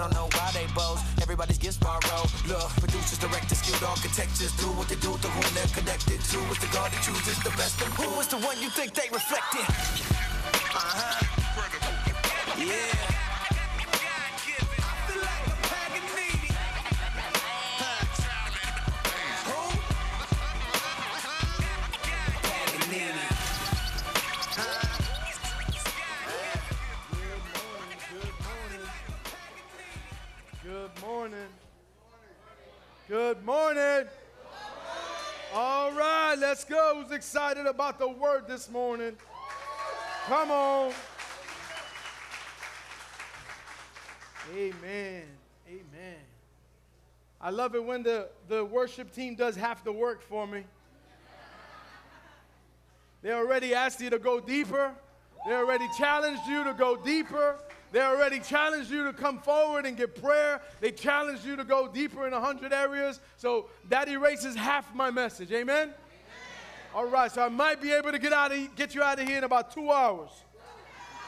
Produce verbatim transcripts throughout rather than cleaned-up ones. I don't know why they boast. Everybody's gifts borrowed. Look, producers, directors, skilled architects, just do what they do to whom they're connected to. It's the God that chooses the best of who is the one you think they reflected? Uh-huh. Yeah. Good morning. Good morning. All right, let's go. Who's excited about the word this morning? Come on. Amen. Amen. I love it when the, the worship team does half the work for me. They already asked you to go deeper. They already challenged you to go deeper. They already challenged you to come forward and get prayer. They challenged you to go deeper in a hundred areas. So that erases half my message. Amen? Amen? All right, so I might be able to get out of get you out of here in about two hours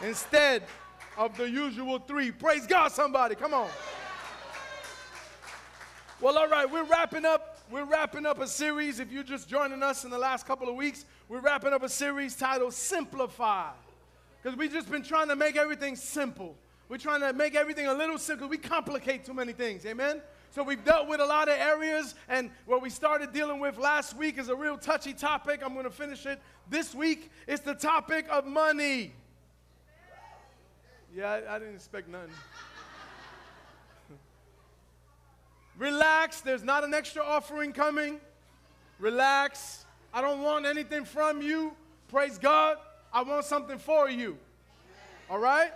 instead of the usual three. Praise God, somebody. Come on. Well, all right, we're wrapping up. We're wrapping up a series. If you're just joining us in the last couple of weeks, we're wrapping up a series titled Simplify. Because we've just been trying to make everything simple. We're trying to make everything a little simple. We complicate too many things, amen? So we've dealt with a lot of areas, and what we started dealing with last week is a real touchy topic. I'm going to finish it this week. It's the topic of money. Yeah, I, I didn't expect nothing. Relax. There's not an extra offering coming. Relax. I don't want anything from you. Praise God. I want something for you, all right?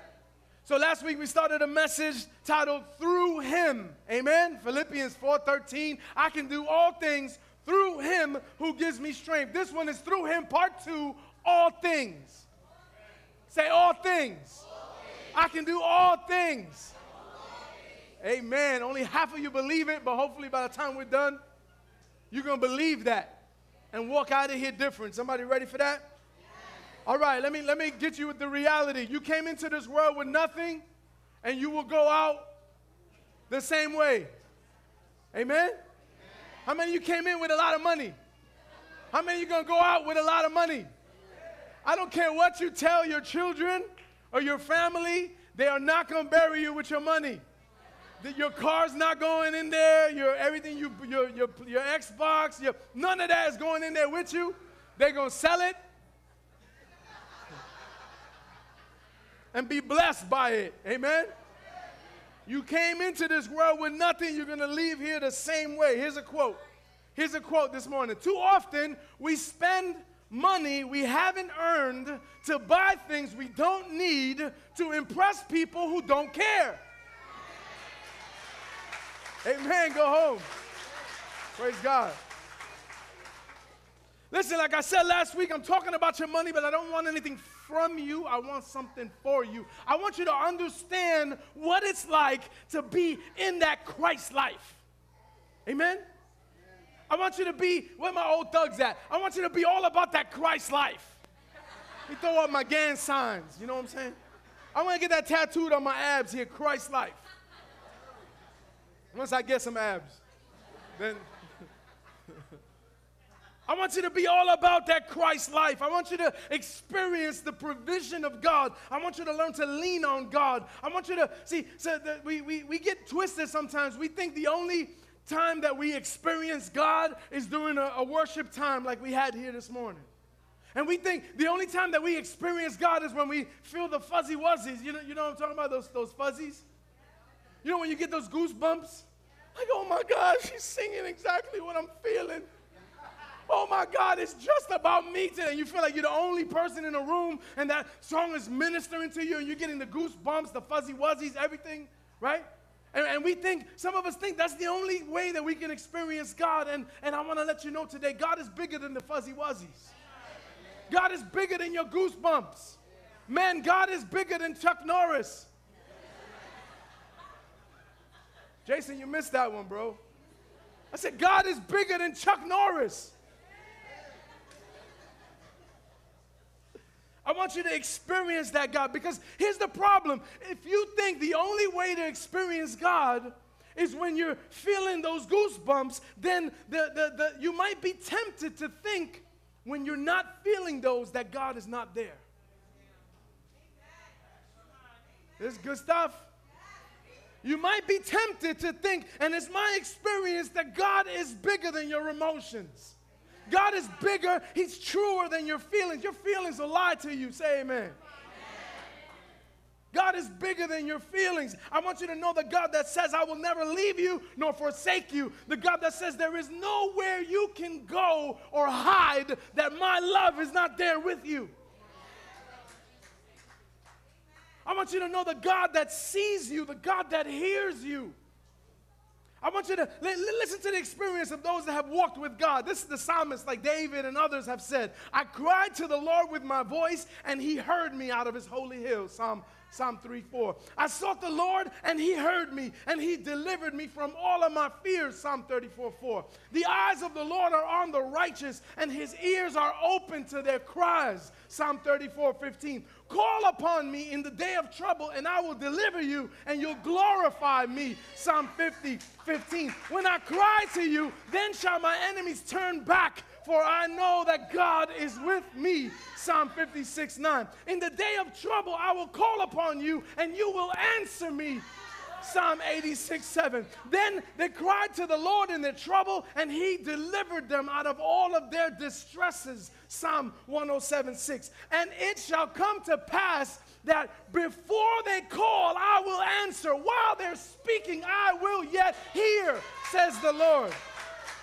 So last week we started a message titled, Through Him, amen? Philippians four thirteen, I can do all things through Him who gives me strength. This one is Through Him, part two, all things. Say all things. All things. I can do all things. all things. Amen. Only half of you believe it, but hopefully by the time we're done, you're going to believe that and walk out of here different. Somebody ready for that? All right, let me, let me get you with the reality. You came into this world with nothing, and you will go out the same way. Amen? Amen. How many of you came in with a lot of money? How many of you going to go out with a lot of money? I don't care what you tell your children or your family, they are not going to bury you with your money. Your car's not going in there, your everything, you, your, your, your Xbox, your, none of that is going in there with you. They're going to sell it. And be blessed by it. Amen? You came into this world with nothing. You're going to leave here the same way. Here's a quote. Here's a quote this morning. Too often we spend money we haven't earned to buy things we don't need to impress people who don't care. Amen. Go home. Praise God. Listen, like I said last week, I'm talking about your money, but I don't want anything from you. I want something for you. I want you to understand what it's like to be in that Christ life. Amen? I want you to be, where my old thugs at? I want you to be all about that Christ life. Let me throw up my gang signs, you know what I'm saying? I want to get that tattooed on my abs here, Christ life. Once I get some abs, then... I want you to be all about that Christ life. I want you to experience the provision of God. I want you to learn to lean on God. I want you to, see, so that we, we, we get twisted sometimes. We think the only time that we experience God is during a, a worship time like we had here this morning. And we think the only time that we experience God is when we feel the fuzzy wuzzies. You know, you know what I'm talking about, those, those fuzzies? You know when you get those goosebumps? Like, oh my God, she's singing exactly what I'm feeling. Oh, my God, it's just about me today. You feel like you're the only person in the room, and that song is ministering to you, and you're getting the goosebumps, the fuzzy wuzzies, everything, right? And, and we think, some of us think that's the only way that we can experience God, and, and I want to let you know today, God is bigger than the fuzzy wuzzies. God is bigger than your goosebumps. Man, God is bigger than Chuck Norris. Jason, you missed that one, bro. I said, God is bigger than Chuck Norris. I want you to experience that God, because here's the problem. If you think the only way to experience God is when you're feeling those goosebumps, then the, the, the, you might be tempted to think when you're not feeling those that God is not there. This is good stuff. You might be tempted to think, and it's my experience, that God is bigger than your emotions. God is bigger. He's truer than your feelings. Your feelings will lie to you. Say amen. God is bigger than your feelings. I want you to know the God that says, I will never leave you nor forsake you. The God that says there is nowhere you can go or hide that my love is not there with you. I want you to know the God that sees you, the God that hears you. I want you to listen to the experience of those that have walked with God. This is the psalmist, like David and others have said, I cried to the Lord with my voice, and he heard me out of his holy hill, Psalm three four. I sought the Lord, and he heard me, and he delivered me from all of my fears, Psalm thirty-four four. The eyes of the Lord are on the righteous, and his ears are open to their cries, Psalm thirty-four fifteen. Call upon me in the day of trouble, and I will deliver you, and you'll glorify me, Psalm fifty fifteen. When I cry to you, then shall my enemies turn back, for I know that God is with me, Psalm fifty-six nine. In the day of trouble, I will call upon you, and you will answer me, Psalm eighty-six seven. Then they cried to the Lord in their trouble, and he delivered them out of all of their distresses, Psalm one oh seven six. And it shall come to pass that before they call, I will answer. While they're speaking, I will yet hear, says the Lord.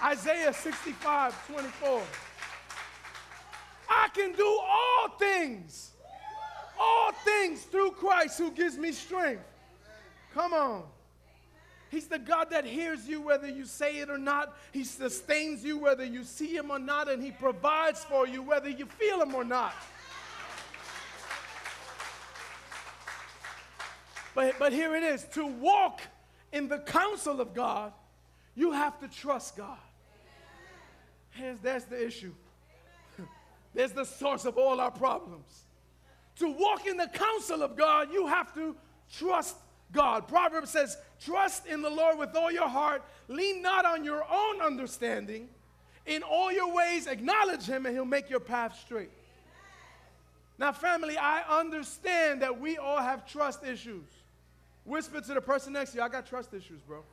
Isaiah sixty-five twenty-four. I can do all things, all things through Christ who gives me strength. Come on. He's the God that hears you whether you say it or not. He sustains you whether you see him or not, and he provides for you whether you feel him or not. But, but here it is. To walk in the counsel of God, you have to trust God. Here's, that's the issue. There's the source of all our problems. To walk in the counsel of God, you have to trust God. God. Proverbs says, trust in the Lord with all your heart. Lean not on your own understanding. In all your ways, acknowledge him, and he'll make your path straight. Now, family, I understand that we all have trust issues. Whisper to the person next to you, I got trust issues, bro.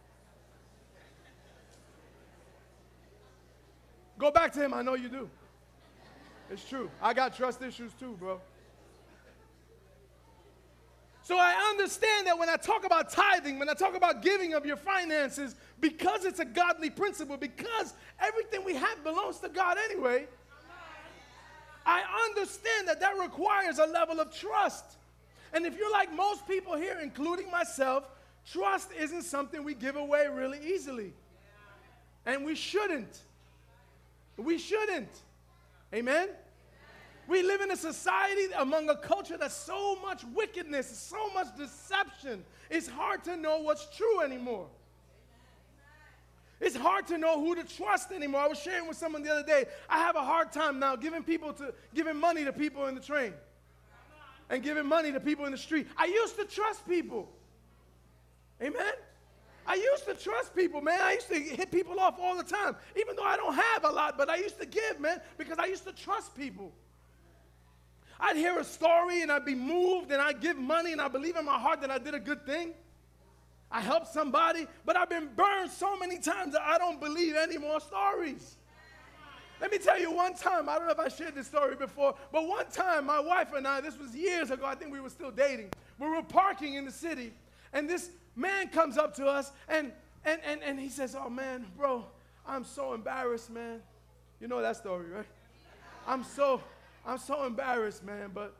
Go back to him, I know you do. It's true. I got trust issues too, bro. So I understand that when I talk about tithing, when I talk about giving of your finances, because it's a godly principle, because everything we have belongs to God anyway, I understand that that requires a level of trust. And if you're like most people here, including myself, trust isn't something we give away really easily. And we shouldn't. We shouldn't. Amen? We live in a society among a culture that's so much wickedness, so much deception. It's hard to know what's true anymore. It's hard to know who to trust anymore. I was sharing with someone the other day, I have a hard time now giving people to giving money to people in the train and giving money to people in the street. I used to trust people. Amen? I used to trust people, man. I used to hit people off all the time, even though I don't have a lot, but I used to give, man, because I used to trust people. I'd hear a story, and I'd be moved, and I'd give money, and I believe in my heart that I did a good thing. I helped somebody, but I've been burned so many times that I don't believe any more stories. Let me tell you one time, I don't know if I shared this story before, but one time my wife and I, this was years ago, I think we were still dating. We were parking in the city, and this man comes up to us, and, and, and, and he says, oh, man, bro, I'm so embarrassed, man. You know that story, right? I'm so... I'm so embarrassed, man, but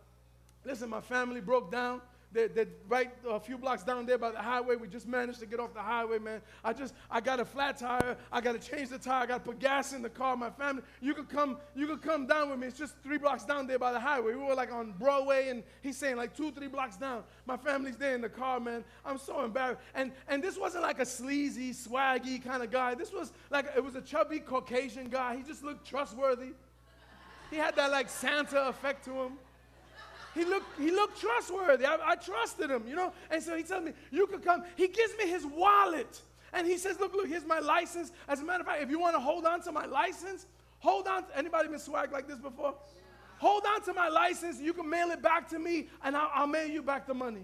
listen, my family broke down. They're, they're right a few blocks down there by the highway. We just managed to get off the highway, man. I just, I got a flat tire. I got to change the tire. I got to put gas in the car. My family, you could come, you could come down with me. It's just three blocks down there by the highway. We were like on Broadway, and he's saying like two, three blocks down. My family's there in the car, man. I'm so embarrassed. And and this wasn't like a sleazy, swaggy kind of guy. This was like, it was a chubby Caucasian guy. He just looked trustworthy. He had that, like, Santa effect to him. He looked, he looked trustworthy. I, I trusted him, you know. And so he tells me, you could come. He gives me his wallet. And he says, look, look, here's my license. As a matter of fact, if you want to hold on to my license, hold on. Anybody been swagged like this before? Yeah. Hold on to my license. You can mail it back to me, and I'll, I'll mail you back the money.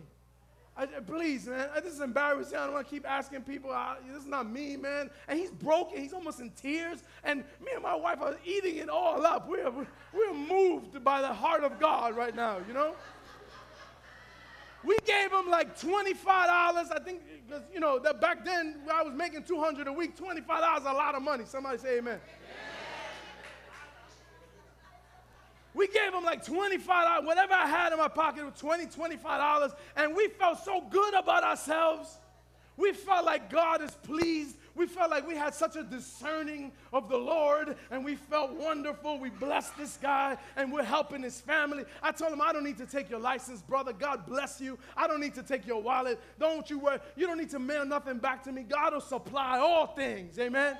I, please, man. I, this is embarrassing. I don't want to keep asking people. I, this is not me, man. And he's broken. He's almost in tears. And me and my wife are eating it all up. We're, we're moved by the heart of God right now, you know? We gave him like twenty-five dollars, I think, because, you know, that back then I was making two hundred dollars a week. twenty-five dollars is a lot of money. Somebody say amen. Yeah. We gave him like twenty-five dollars, whatever I had in my pocket, was twenty dollars, twenty-five dollars, and we felt so good about ourselves. We felt like God is pleased. We felt like we had such a discerning of the Lord, and we felt wonderful. We blessed this guy, and we're helping his family. I told him, I don't need to take your license, brother. God bless you. I don't need to take your wallet. Don't you worry. You don't need to mail nothing back to me. God will supply all things. Amen.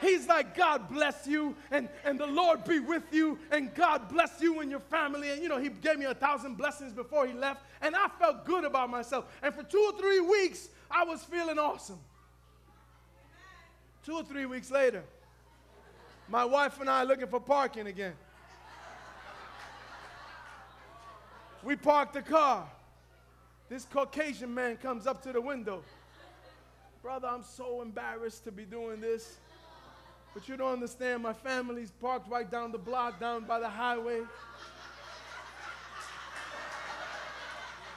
He's like, God bless you, and, and the Lord be with you, and God bless you and your family. And, you know, he gave me a thousand blessings before he left, and I felt good about myself. And for two or three weeks, I was feeling awesome. Two or three weeks later, my wife and I are looking for parking again. We parked the car. This Caucasian man comes up to the window. Brother, I'm so embarrassed to be doing this. But you don't understand, my family's parked right down the block, down by the highway.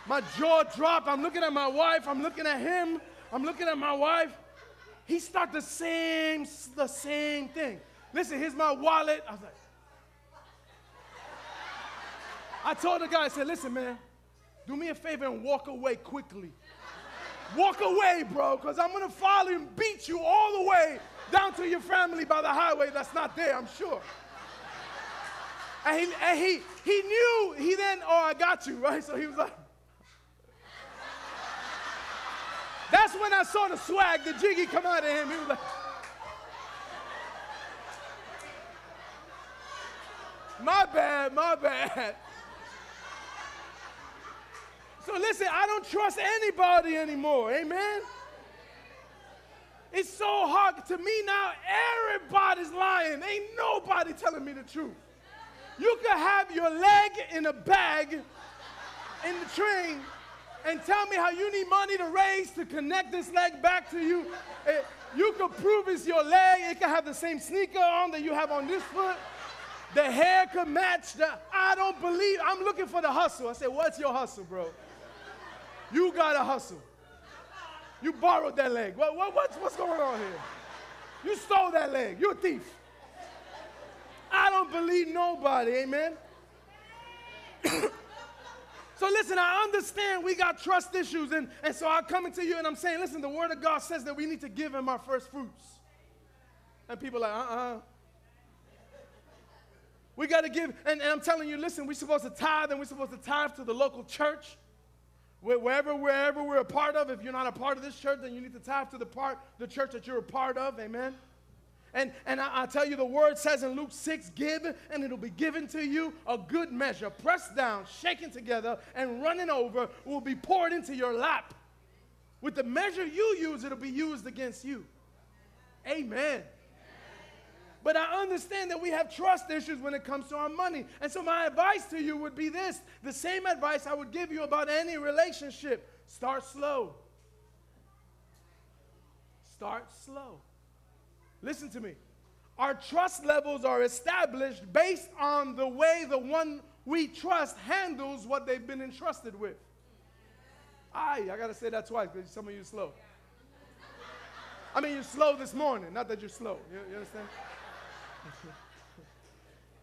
My jaw dropped. I'm looking at my wife. I'm looking at him. I'm looking at my wife. He started the same, the same thing. Listen, here's my wallet. I was like, I told the guy, I said, listen, man, do me a favor and walk away quickly. Walk away, bro, because I'm going to follow you and beat you all the way down to your family by the highway that's not there, I'm sure. And he, and he, he knew, he then, oh, I got you, right? So he was like. That's when I saw the swag, the jiggy come out of him. He was like. My bad, my bad. So listen, I don't trust anybody anymore, amen? It's so hard. To me now, everybody's lying. Ain't nobody telling me the truth. You could have your leg in a bag in the train and tell me how you need money to raise to connect this leg back to you. It, you could prove it's your leg. It could have the same sneaker on that you have on this foot. The hair could match. The, I don't believe. I'm looking for the hustle. I said, what's your hustle, bro? You got to hustle. You borrowed that leg. What, what, what's, what's going on here? You stole that leg. You're a thief. I don't believe nobody, amen? So listen, I understand we got trust issues, and, and so I'm coming to you and I'm saying, listen, the Word of God says that we need to give him our first fruits. And people are like, uh-uh. We got to give, and, and I'm telling you, listen, we're supposed to tithe, and we're supposed to tithe to the local church. Wherever, wherever we're a part of, if you're not a part of this church, then you need to tithe to the part, the church that you're a part of, amen? And, and I, I tell you, the Word says in Luke six, give, and it'll be given to you a good measure, pressed down, shaken together, and running over, will be poured into your lap. With the measure you use, it'll be used against you. Amen. But I understand that we have trust issues when it comes to our money. And so my advice to you would be this. The same advice I would give you about any relationship. Start slow. Start slow. Listen to me. Our trust levels are established based on the way the one we trust handles what they've been entrusted with. Aye, I got to say that twice because some of you are slow. I mean, you're slow this morning. Not that you're slow. You, you understand?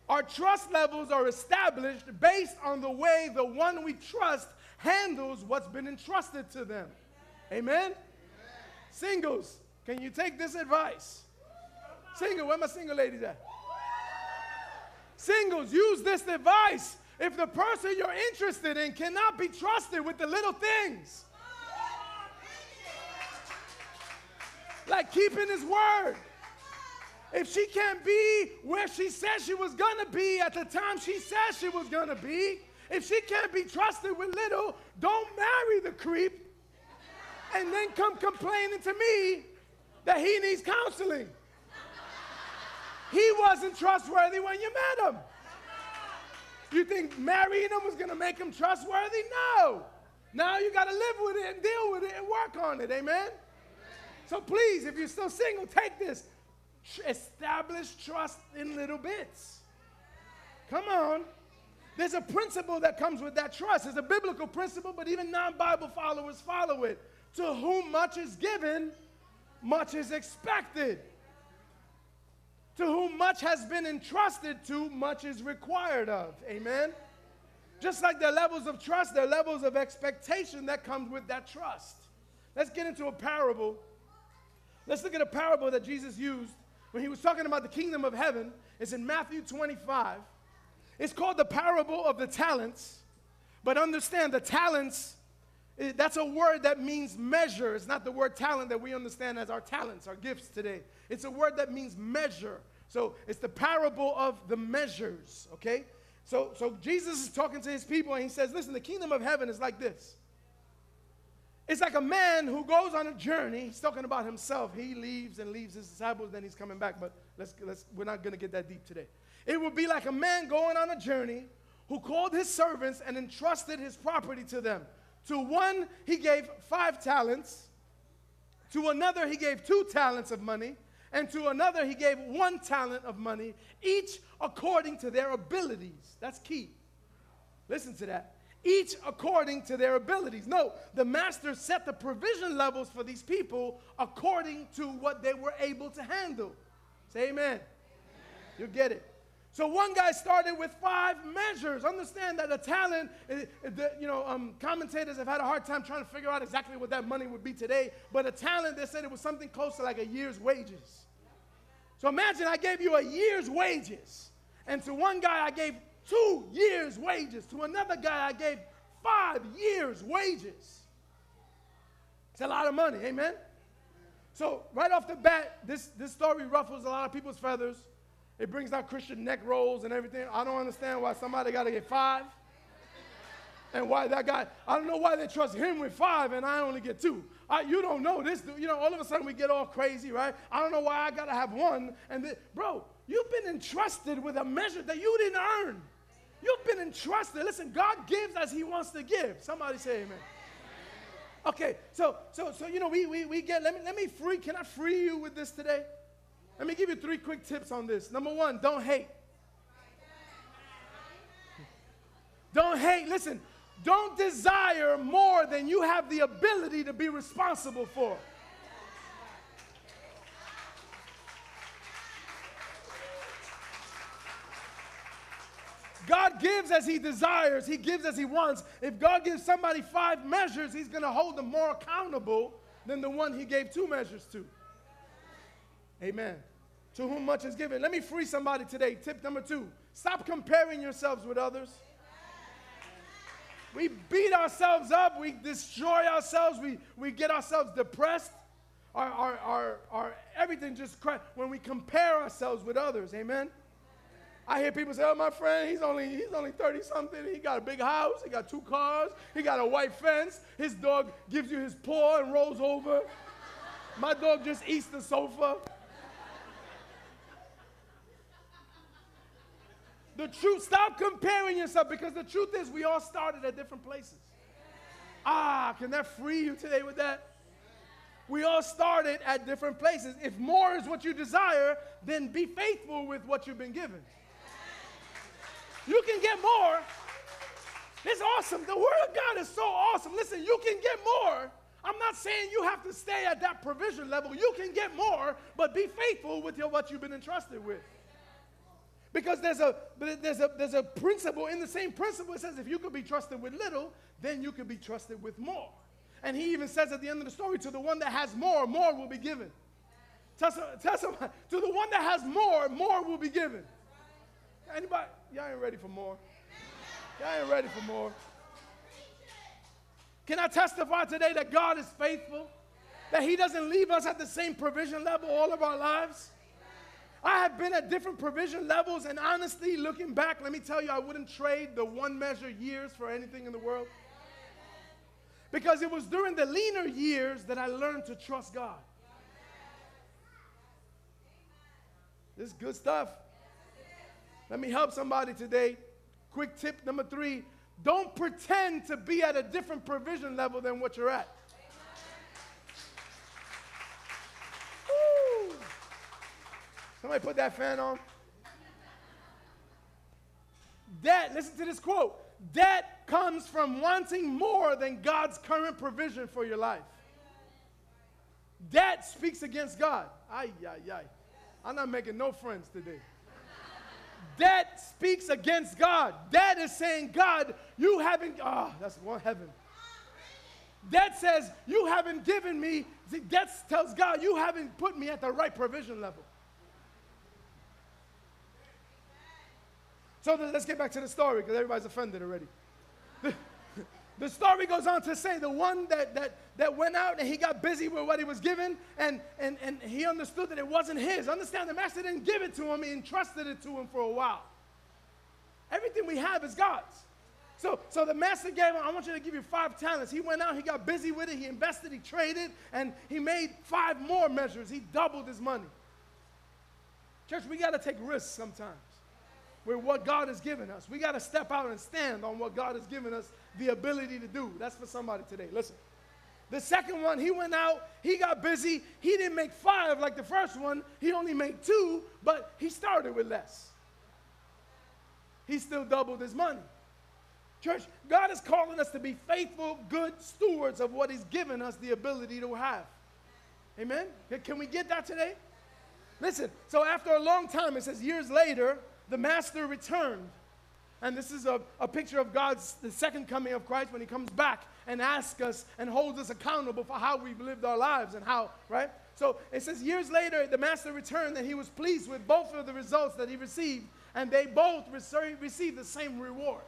Our trust levels are established based on the way the one we trust handles what's been entrusted to them. Amen? Amen. Singles, can you take this advice? Single, where my single ladies at? Singles, use this advice. If the person you're interested in cannot be trusted with the little things, like keeping his word. If she can't be where she said she was going to be at the time she said she was going to be, If she can't be trusted with little, don't marry the creep and then come complaining to me that he needs counseling. He wasn't trustworthy when you met him. You think marrying him was going to make him trustworthy? No. Now you got to live with it and deal with it and work on it. Amen? So please, if you're still single, take this. Establish trust in little bits. Come on. There's a principle that comes with that trust. It's a biblical principle, but even non-Bible followers follow it. To whom much is given, much is expected. To whom much has been entrusted to, much is required of. Amen? Just like there are levels of trust, there are levels of expectation that comes with that trust. Let's get into a parable. Let's look at a parable that Jesus used when he was talking about the kingdom of heaven. It's in Matthew twenty-five. It's called the parable of the talents. But understand, the talents, that's a word that means measure. It's not the word talent that we understand as our talents, our gifts today. It's a word that means measure. So it's the parable of the measures, okay? So, so Jesus is talking to his people, and he says, listen, the kingdom of heaven is like this. It's like a man who goes on a journey. He's talking about himself. He leaves and leaves his disciples, then he's coming back. But let's, let's, we're not going to get that deep today. It would be like a man going on a journey who called his servants and entrusted his property to them. To one, he gave five talents. To another, he gave two talents of money. And to another, he gave one talent of money, each according to their abilities. That's key. Listen to that. Each according to their abilities. No, the master set the provision levels for these people according to what they were able to handle. Say amen. Amen. You get it. So one guy started with five measures. Understand that the talent, the, you know, um, commentators have had a hard time trying to figure out exactly what that money would be today. But a talent, they said it was something close to like a year's wages. So imagine I gave you a year's wages. And to one guy, I gave two years' wages. To another guy, I gave five years' wages. It's a lot of money, amen? So right off the bat, this, this story ruffles a lot of people's feathers. It brings out Christian neck rolls and everything. I don't understand why somebody got to get five and why that guy, I don't know why they trust him with five and I only get two. I, you don't know this, dude. You know, all of a sudden we get all crazy, right? I don't know why I got to have one. And this, bro, you've been entrusted with a measure that you didn't earn. You've been entrusted. Listen, God gives as he wants to give. Somebody say amen. Okay, so, so, so you know, we, we, we get, let me, let me free, can I free you with this today? Let me give you three quick tips on this. Number one, don't hate. Don't hate. Listen, don't desire more than you have the ability to be responsible for. God gives as he desires. He gives as he wants. If God gives somebody five measures, he's going to hold them more accountable than the one he gave two measures to. Amen. To whom much is given. Let me free somebody today. Tip number two. Stop comparing yourselves with others. We beat ourselves up. We destroy ourselves. We, we get ourselves depressed. Our, our, our, our everything just crashes when we compare ourselves with others. Amen. I hear people say, oh, my friend, he's only he's only thirty-something. He got a big house. He got two cars. He got a white fence. His dog gives you his paw and rolls over. My dog just eats the sofa. The truth, stop comparing yourself, because the truth is we all started at different places. Ah, can that free you today with that? We all started at different places. If more is what you desire, then be faithful with what you've been given. You can get more. It's awesome. The Word of God is so awesome. Listen, you can get more. I'm not saying you have to stay at that provision level. You can get more, but be faithful with your, what you've been entrusted with. Because there's a, there's a, there's a principle, in the same principle, it says if you could be trusted with little, then you could be trusted with more. And he even says at the end of the story, to the one that has more, more will be given. Tell, tell somebody, to the one that has more, more will be given. Anybody, y'all ain't ready for more. Y'all ain't ready for more. Can I testify today that God is faithful? That he doesn't leave us at the same provision level all of our lives? I have been at different provision levels, and honestly, looking back, let me tell you, I wouldn't trade the one measure years for anything in the world. Because it was during the leaner years that I learned to trust God. This is good stuff. Let me help somebody today. Quick tip number three, don't pretend to be at a different provision level than what you're at. Woo. Somebody put that fan on. Debt, listen to this quote. Debt comes from wanting more than God's current provision for your life. Debt speaks against God. Ay, ay, ay. I'm not making no friends today. Debt speaks against God. Debt is saying, God, you haven't, ah, oh, that's one heaven. Debt says, you haven't given me, debt tells God, you haven't put me at the right provision level. So let's get back to the story, because everybody's offended already. The, the story goes on to say the one that, that, that went out and he got busy with what he was given, and, and, and he understood that it wasn't his. Understand, the master didn't give it to him. He entrusted it to him for a while. Everything we have is God's. So, so the master gave him, I want you to give you five talents. He went out, he got busy with it, he invested, he traded, and he made five more measures. He doubled his money. Church, we got to take risks sometimes with what God has given us. We got to step out and stand on what God has given us the ability to do. That's for somebody today. Listen. The second one, he went out, he got busy. He didn't make five like the first one. He only made two, but he started with less. He still doubled his money. Church, God is calling us to be faithful, good stewards of what he's given us the ability to have. Amen? Can we get that today? Listen, so after a long time, it says years later, the master returned, and this is a, a picture of God's, the second coming of Christ, when he comes back and asks us and holds us accountable for how we've lived our lives and how, right? So it says years later, the master returned, and he was pleased with both of the results that he received, and they both received the same reward.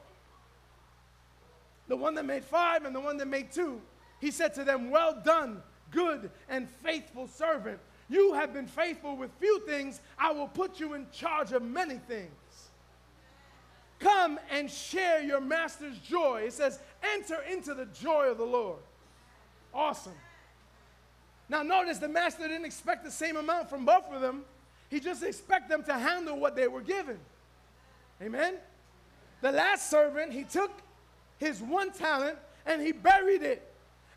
The one that made five and the one that made two, he said to them, well done, good and faithful servant. You have been faithful with few things. I will put you in charge of many things. Come and share your master's joy. It says, enter into the joy of the Lord. Awesome. Now notice the master didn't expect the same amount from both of them. He just expected them to handle what they were given. Amen? The last servant, he took his one talent and he buried it.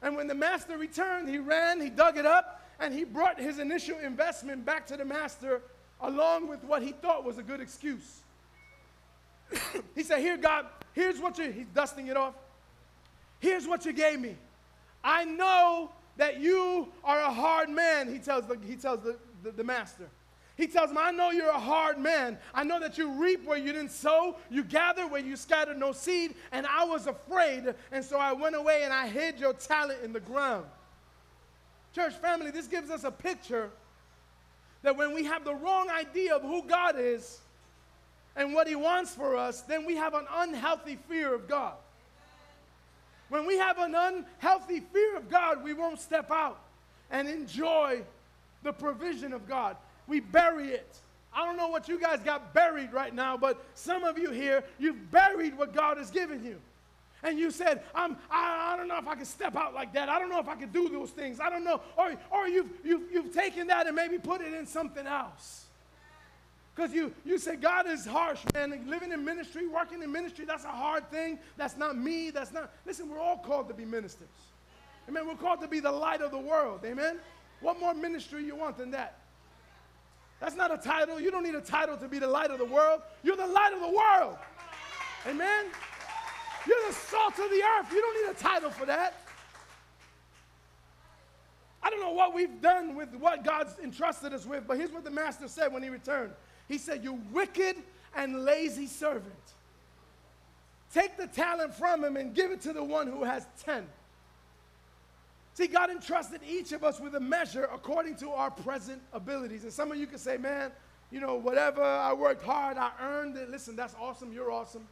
And when the master returned, he ran, he dug it up, and he brought his initial investment back to the master along with what he thought was a good excuse. He said, here, God, here's what you, he's dusting it off. Here's what you gave me. I know that you are a hard man, he tells the, he tells the, the, the master. He tells him, I know you're a hard man. I know that you reap where you didn't sow, you gather where you scattered no seed, and I was afraid, and so I went away and I hid your talent in the ground. Church family, this gives us a picture that when we have the wrong idea of who God is and what he wants for us, then we have an unhealthy fear of God. When we have an unhealthy fear of God, we won't step out and enjoy the provision of God. We bury it. I don't know what you guys got buried right now, but some of you here, you've buried what God has given you. And you said, I'm, I, I don't know if I can step out like that. I don't know if I can do those things. I don't know. Or, or you've, you've, you've taken that and maybe put it in something else. Because you, you say, God is harsh, man. Living in ministry, working in ministry, that's a hard thing. That's not me. That's not. Listen, we're all called to be ministers. Amen. We're called to be the light of the world. Amen. What more ministry you want than that? That's not a title. You don't need a title to be the light of the world. You're the light of the world. Amen. You're the salt of the earth. You don't need a title for that. I don't know what we've done with what God's entrusted us with, but here's what the master said when he returned. He said, you wicked and lazy servant. Take the talent from him and give it to the one who has ten. See, God entrusted each of us with a measure according to our present abilities. And some of you can say, man, you know, whatever, I worked hard, I earned it. Listen, that's awesome. You're awesome.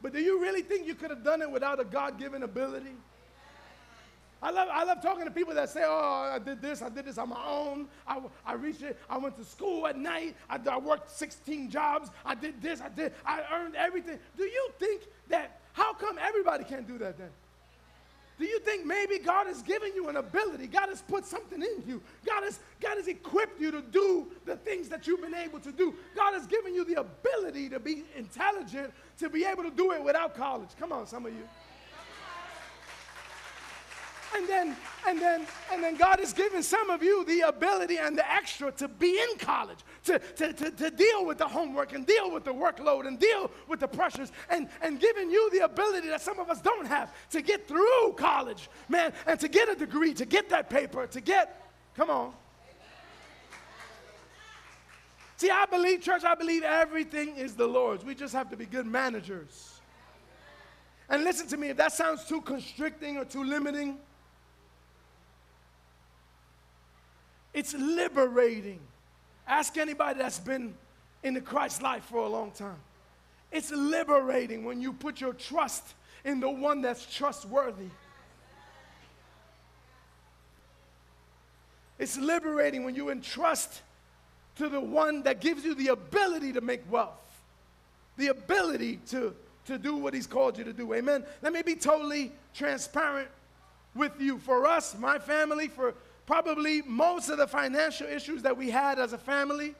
But do you really think you could have done it without a God-given ability? I love, I love talking to people that say, oh, I did this, I did this on my own. I, I reached it. I went to school at night. I, I worked sixteen jobs. I did this, I did, I earned everything. Do you think that, how come everybody can't do that then? Do you think maybe God has given you an ability? God has put something in you. God has, God has equipped you to do the things that you've been able to do. God has given you the ability to be intelligent, to be able to do it without college. Come on, some of you. And then, and then, and then God has given some of you the ability and the extra to be in college, to, to, to, to deal with the homework and deal with the workload and deal with the pressures, and, and giving you the ability that some of us don't have to get through college, man, and to get a degree, to get that paper, to get, come on. See, I believe, church, I believe everything is the Lord's. We just have to be good managers. And listen to me, if that sounds too constricting or too limiting, it's liberating. Ask anybody that's been in the Christ life for a long time. It's liberating when you put your trust in the one that's trustworthy. It's liberating when you entrust to the one that gives you the ability to make wealth, the ability to, to do what he's called you to do. Amen? Let me be totally transparent with you. For us, my family, for probably most of the financial issues that we had as a family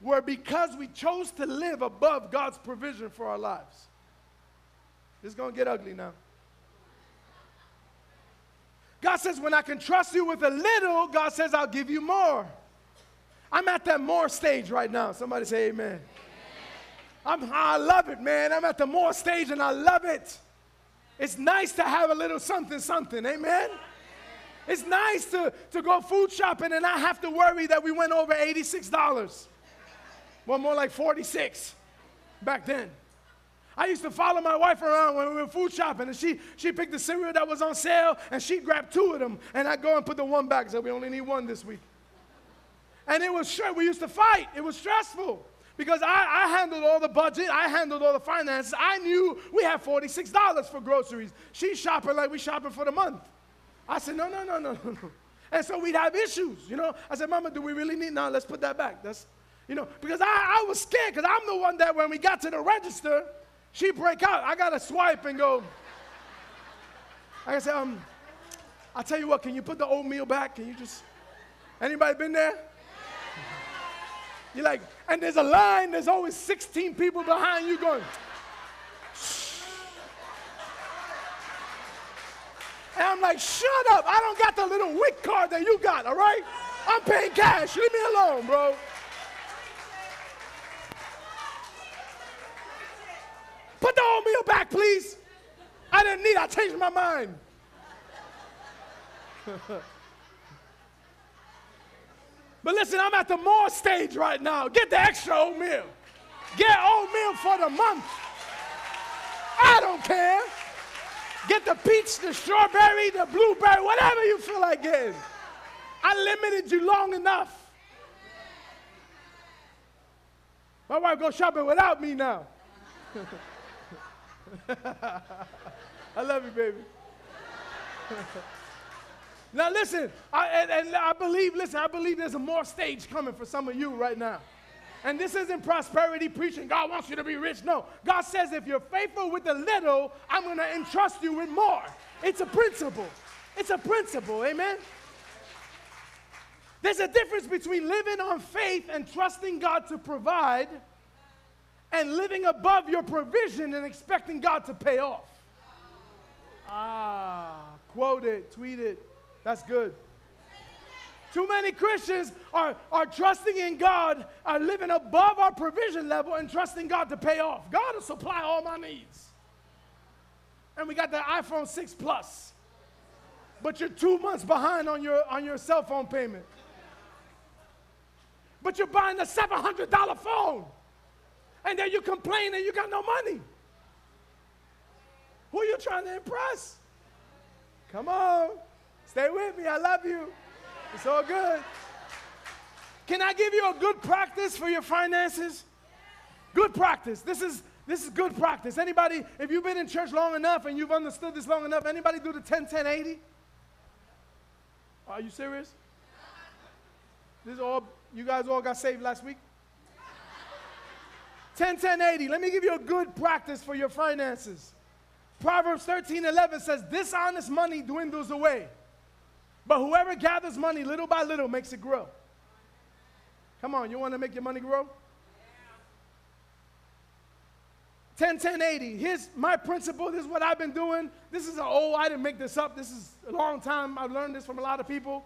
were because we chose to live above God's provision for our lives. It's going to get ugly now. God says, when I can trust you with a little, God says, I'll give you more. I'm at that more stage right now. Somebody say amen. I'm, I love it, man. I'm at the more stage, and I love it. It's nice to have a little something, something. Amen. It's nice to, to go food shopping and not have to worry that we went over eighty-six dollars. Well, more like forty-six back then. I used to follow my wife around when we were food shopping, and she, she picked the cereal that was on sale, and she grabbed two of them, and I'd go and put the one back and say, we only need one this week. And it was straight. We used to fight. It was stressful because I, I handled all the budget. I handled all the finances. I knew we had forty-six dollars for groceries. She's shopping like we shopping for the month. I said, no, no, no, no, no, no. And so we'd have issues, you know. I said, Mama, do we really need? No, let's put that back. That's, you know, because I, I was scared because I'm the one that when we got to the register, she break out. I got to swipe and go. I said, um, I'll tell you what, can you put the oatmeal back? Can you just, anybody been there? You're like, and there's a line. There's always sixteen people behind you going. And I'm like, shut up. I don't got the little wick card that you got, all right? I'm paying cash. Leave me alone, bro. Put the oatmeal back, please. I didn't need it. I changed my mind. But listen, I'm at the more stage right now. Get the extra oatmeal. Get oatmeal for the month. I don't care. Get the peach, the strawberry, the blueberry, whatever you feel like getting. I limited you long enough. My wife goes shopping without me now. I love you, baby. Now listen, I, and, and I believe, listen, I believe there's a more stage coming for some of you right now. And this isn't prosperity preaching. God wants you to be rich. No. God says if you're faithful with the little, I'm going to entrust you with more. It's a principle. It's a principle. Amen? There's a difference between living on faith and trusting God to provide and living above your provision and expecting God to pay off. Ah, quote it, tweet it. That's good. Too many Christians are, are trusting in God, are living above our provision level and trusting God to pay off. God will supply all my needs. And we got the iPhone six Plus. But you're two months behind on your, on your cell phone payment. But you're buying a seven hundred dollar phone. And then you complain that you got no money. Who are you trying to impress? Come on. Stay with me. I love you. It's all good. Can I give you a good practice for your finances? Good practice. This is, this is good practice. Anybody, if you've been in church long enough and you've understood this long enough, anybody do the ten ten eighty? Are you serious? This all, you guys all got saved last week? ten, ten, eighty. Let me give you a good practice for your finances. Proverbs thirteen, eleven says, dishonest money dwindles away, but whoever gathers money little by little makes it grow. Come on, you want to make your money grow? ten, ten, eighty. Here's my principle. This is what I've been doing. This is an old, I didn't make this up. This is a long time. I've learned this from a lot of people.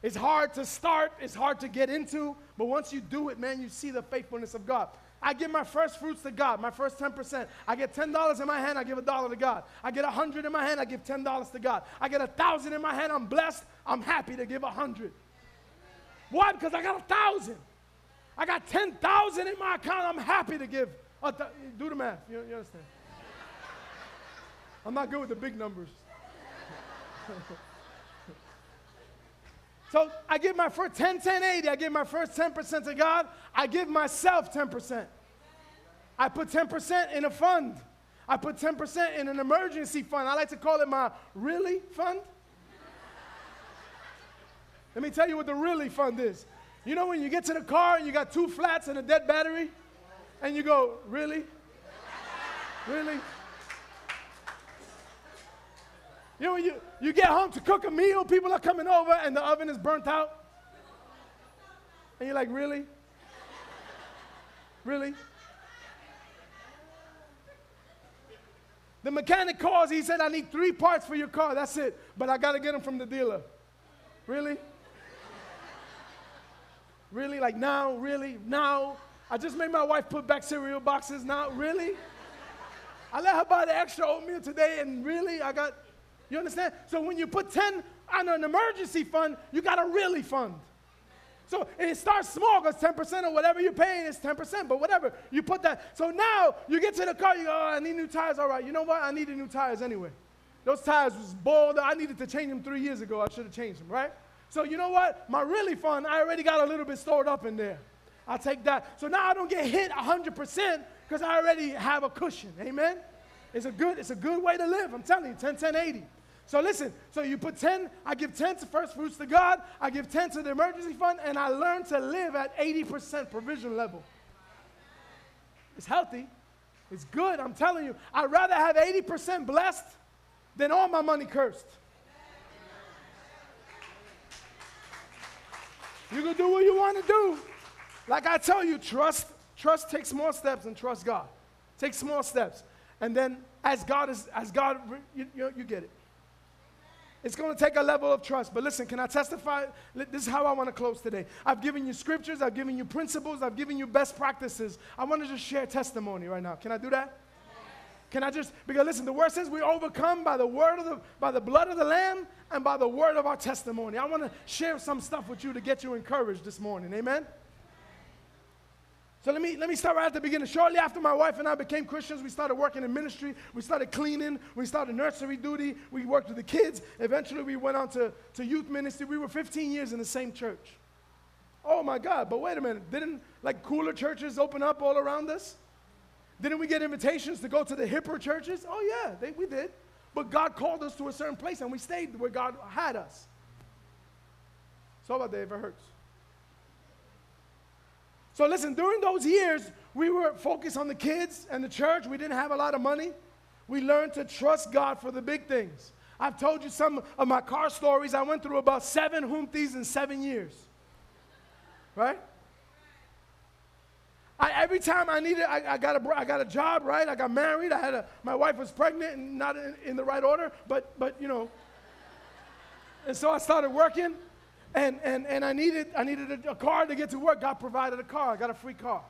It's hard to start. It's hard to get into. But once you do it, man, you see the faithfulness of God. I give my first fruits to God, my first ten percent. I get ten dollars in my hand, I give a dollar to God. I get one hundred in my hand, I give ten dollars to God. I get one thousand in my hand, I'm blessed. I'm happy to give one hundred. Why? Because I got one thousand. I got ten thousand in my account, I'm happy to give. Do the math, you, you understand? I'm not good with the big numbers. So I give my first ten, ten, eighty. I give my first ten percent to God. I give myself ten percent. I put ten percent in a fund. I put ten percent in an emergency fund. I like to call it my really fund. Let me tell you what the really fund is. You know when you get to the car and you got two flats and a dead battery? And you go, really? Really? You know, when you, you get home to cook a meal, people are coming over, and the oven is burnt out. And you're like, really? Really? The mechanic calls. He said, I need three parts for your car. That's it. But I got to get them from the dealer. Really? Really? Like now? Really? Now? I just made my wife put back cereal boxes. Now? Really? I let her buy the extra oatmeal today, and really? I got... You understand? So when you put ten on an emergency fund, you got a really fund. So it starts small because ten percent of whatever you're paying is ten percent, but whatever. You put that. So now you get to the car, you go, oh, I need new tires. All right, you know what? I needed new tires anyway. Those tires was bald. I needed to change them three years ago. I should have changed them, right? So you know what? My really fund, I already got a little bit stored up in there. I'll take that. So now I don't get hit one hundred percent because I already have a cushion. Amen? It's a good, it's a good way to live. I'm telling you, ten, ten, eighty. So listen, so you put ten, I give ten to first fruits to God, I give ten to the emergency fund, and I learn to live at eighty percent provision level. It's healthy. It's good, I'm telling you. I'd rather have eighty percent blessed than all my money cursed. You can do what you want to do. Like I tell you, trust, trust, take small steps and trust God. Take small steps. And then as God is, as God, you, you, you get it. It's going to take a level of trust. But listen, can I testify? This is how I want to close today. I've given you scriptures. I've given you principles. I've given you best practices. I want to just share testimony right now. Can I do that? Can I just, because listen, the word says we overcome by the word of the, by the blood of the Lamb and by the word of our testimony. I want to share some stuff with you to get you encouraged this morning. Amen? So let me, let me start right at the beginning. Shortly after my wife and I became Christians, we started working in ministry. We started cleaning. We started nursery duty. We worked with the kids. Eventually, we went on to, to youth ministry. We were fifteen years in the same church. Oh, my God. But wait a minute. Didn't, like, cooler churches open up all around us? Didn't we get invitations to go to the hipper churches? Oh, yeah, they, we did. But God called us to a certain place, and we stayed where God had us. So about that, if it hurts. So listen, during those years, we were focused on the kids and the church. We didn't have a lot of money. We learned to trust God for the big things. I've told you some of my car stories. I went through about seven Humvees in seven years, right? I, every time I needed, I, I, got a, I got a job, right? I got married. I had a, my wife was pregnant and not in, in the right order, but, but you know. And so I started working. And, and, and I needed, I needed a, a car to get to work. God provided a car. I got a free car.